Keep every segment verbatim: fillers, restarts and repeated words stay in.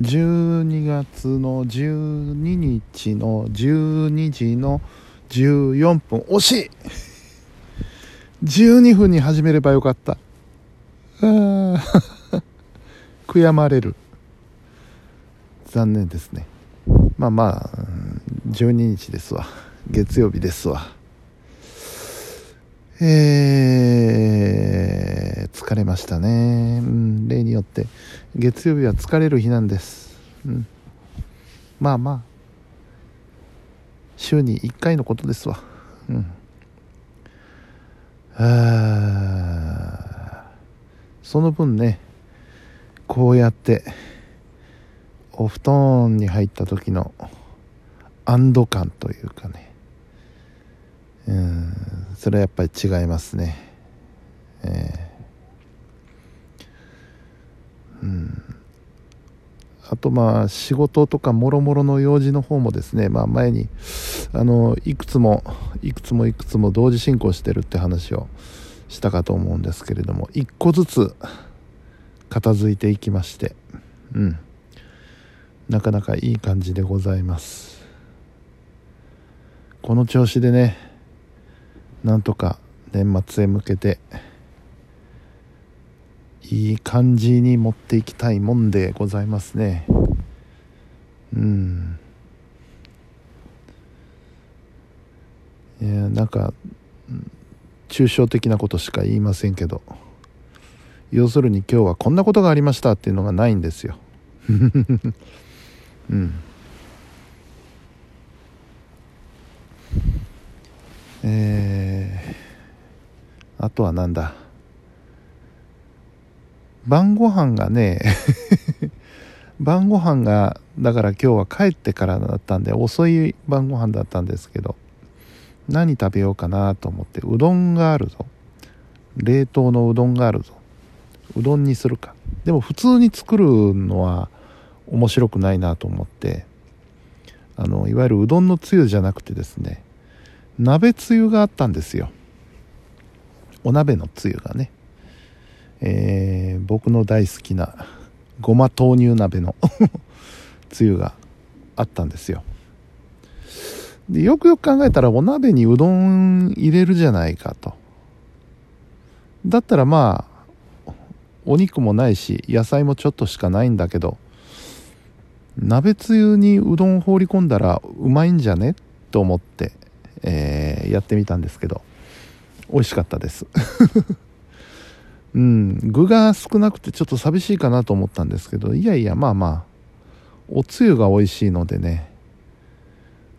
じゅうにがつのじゅうににちのじゅうにじのじゅうよんぷん、惜しいじゅうにふんに始めればよかった。あ悔やまれる、残念ですね。まあまあじゅうににちですわ、月曜日ですわ。えー、疲れましたね、うん、例によって月曜日は疲れる日なんです、うん、まあまあ週にいっかいのことですわ、うん、あその分ね、こうやってお布団に入った時の安堵感というかね、うん、それはやっぱり違いますね、えーうん、あとまあ仕事とかもろもろの用事の方もですね、まあ、前にあのいくつもいくつもいくつも同時進行してるって話をしたかと思うんですけれども、一個ずつ片付いていきまして、うん、なかなかいい感じでございます。この調子でね、なんとか年末へ向けていい感じに持っていきたいもんでございますね。うん。いや、なんか抽象的なことしか言いませんけど、要するに今日はこんなことがありましたっていうのがないんですよ。うん。えー、あとはなんだ、晩ご飯がね晩ご飯がだから今日は帰ってからだったんで、遅い晩ご飯だったんですけど、何食べようかなと思って、うどんがあるぞ、冷凍のうどんがあるぞ、うどんにするか、でも普通に作るのは面白くないなと思って、あのいわゆるうどんのつゆじゃなくてですね、鍋つゆがあったんですよ。お鍋のつゆがね、えー、僕の大好きなごま豆乳鍋のつゆがあったんですよ。でよくよく考えたら、お鍋にうどん入れるじゃないかと。だったらまあお肉もないし野菜もちょっとしかないんだけど、鍋つゆにうどん放り込んだらうまいんじゃねと思ってえー、やってみたんですけど、美味しかったです、うん、具が少なくてちょっと寂しいかなと思ったんですけど、いやいやまあまあおつゆが美味しいのでね、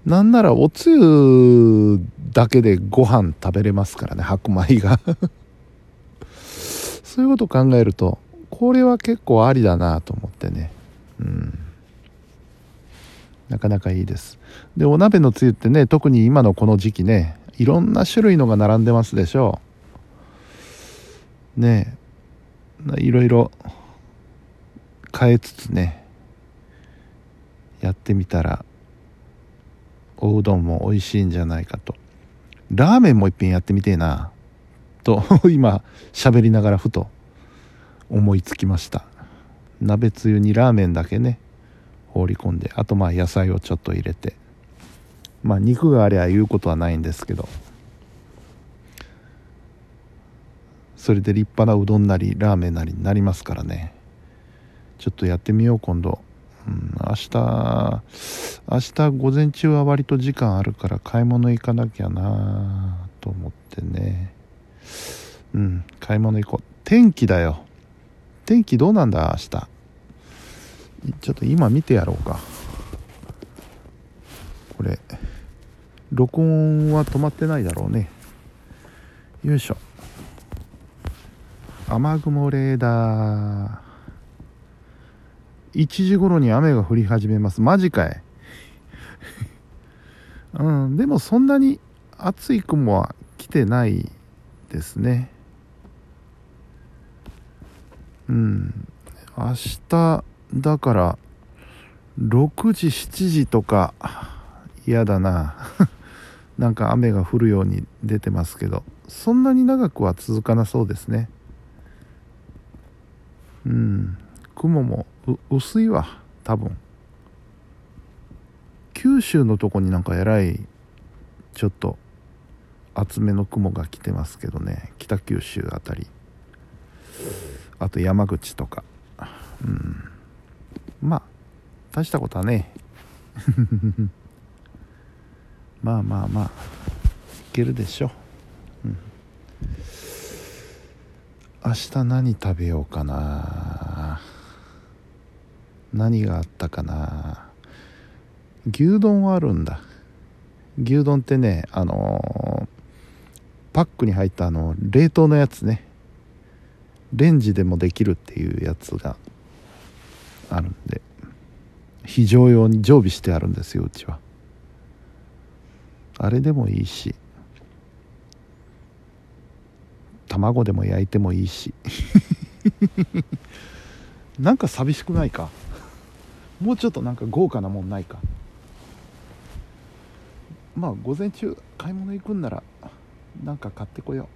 なんならおつゆだけでご飯食べれますからね、白米がそういうことを考えると、これは結構ありだなと思ってね、うん、なかなかいいです。でお鍋のつゆってね、特に今のこの時期ね、いろんな種類のが並んでますでしょうね。いろいろ変えつつね、やってみたらおうどんも美味しいんじゃないかと、ラーメンも一品やってみてえなと今喋りながらふと思いつきました。鍋つゆにラーメンだけね放り込んで、あとまあ野菜をちょっと入れて、まあ肉がありゃ言うことはないんですけど、それで立派なうどんなりラーメンなりになりますからね、ちょっとやってみよう今度、うん、明日明日午前中は割と時間あるから買い物行かなきゃなと思ってね、うん買い物行こう。天気だよ、天気どうなんだ明日、ちょっと今見てやろうか。これ録音は止まってないだろうね。よいしょ、雨雲レーダー、いちじ頃に雨が降り始めます。マジかい、うん、でもそんなに厚い雲は来てないですね。うん明日だからろくじしちじとか嫌だななんか雨が降るように出てますけど、そんなに長くは続かなそうですね。うん雲も薄いわ、多分九州のとこになんかえらいちょっと厚めの雲が来てますけどね、北九州あたり、あと山口とか、うん、まあ大したことはねまあまあまあいけるでしょ、うん、明日何食べようかな、何があったかな。牛丼はあるんだ。牛丼ってね、あのーパックに入ったあの冷凍のやつね、レンジでもできるっていうやつがあるんで、非常用に常備してあるんですよ、うちは。あれでもいいし、卵でも焼いてもいいしなんか寂しくないか、もうちょっとなんか豪華なもんないか。まあ午前中買い物行くんならなんか買ってこよ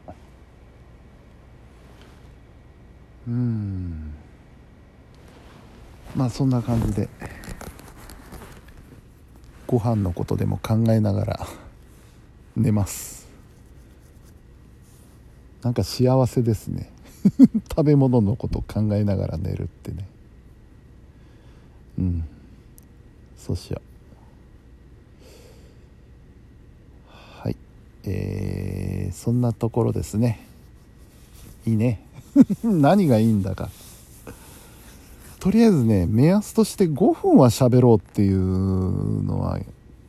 う。うーん、まあそんな感じでご飯のことでも考えながら寝ます。なんか幸せですね食べ物のことを考えながら寝るってね。うん、そうしよう。はい、えー、そんなところですね。いいね何がいいんだか、とりあえずね、目安としてごふんは喋ろうっていうのは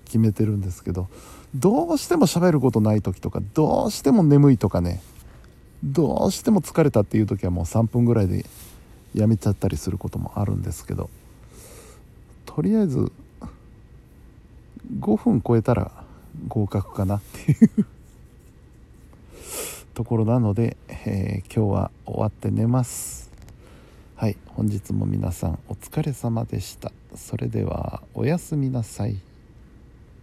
決めてるんですけど、どうしても喋ることない時とか、どうしても眠いとかね、どうしても疲れたっていう時はもうさんぷんぐらいでやめちゃったりすることもあるんですけど、とりあえずごふん超えたら合格かなっていうところなので、えー、今日は終わって寝ます。はい、本日も皆さんお疲れ様でした。それではおやすみなさい。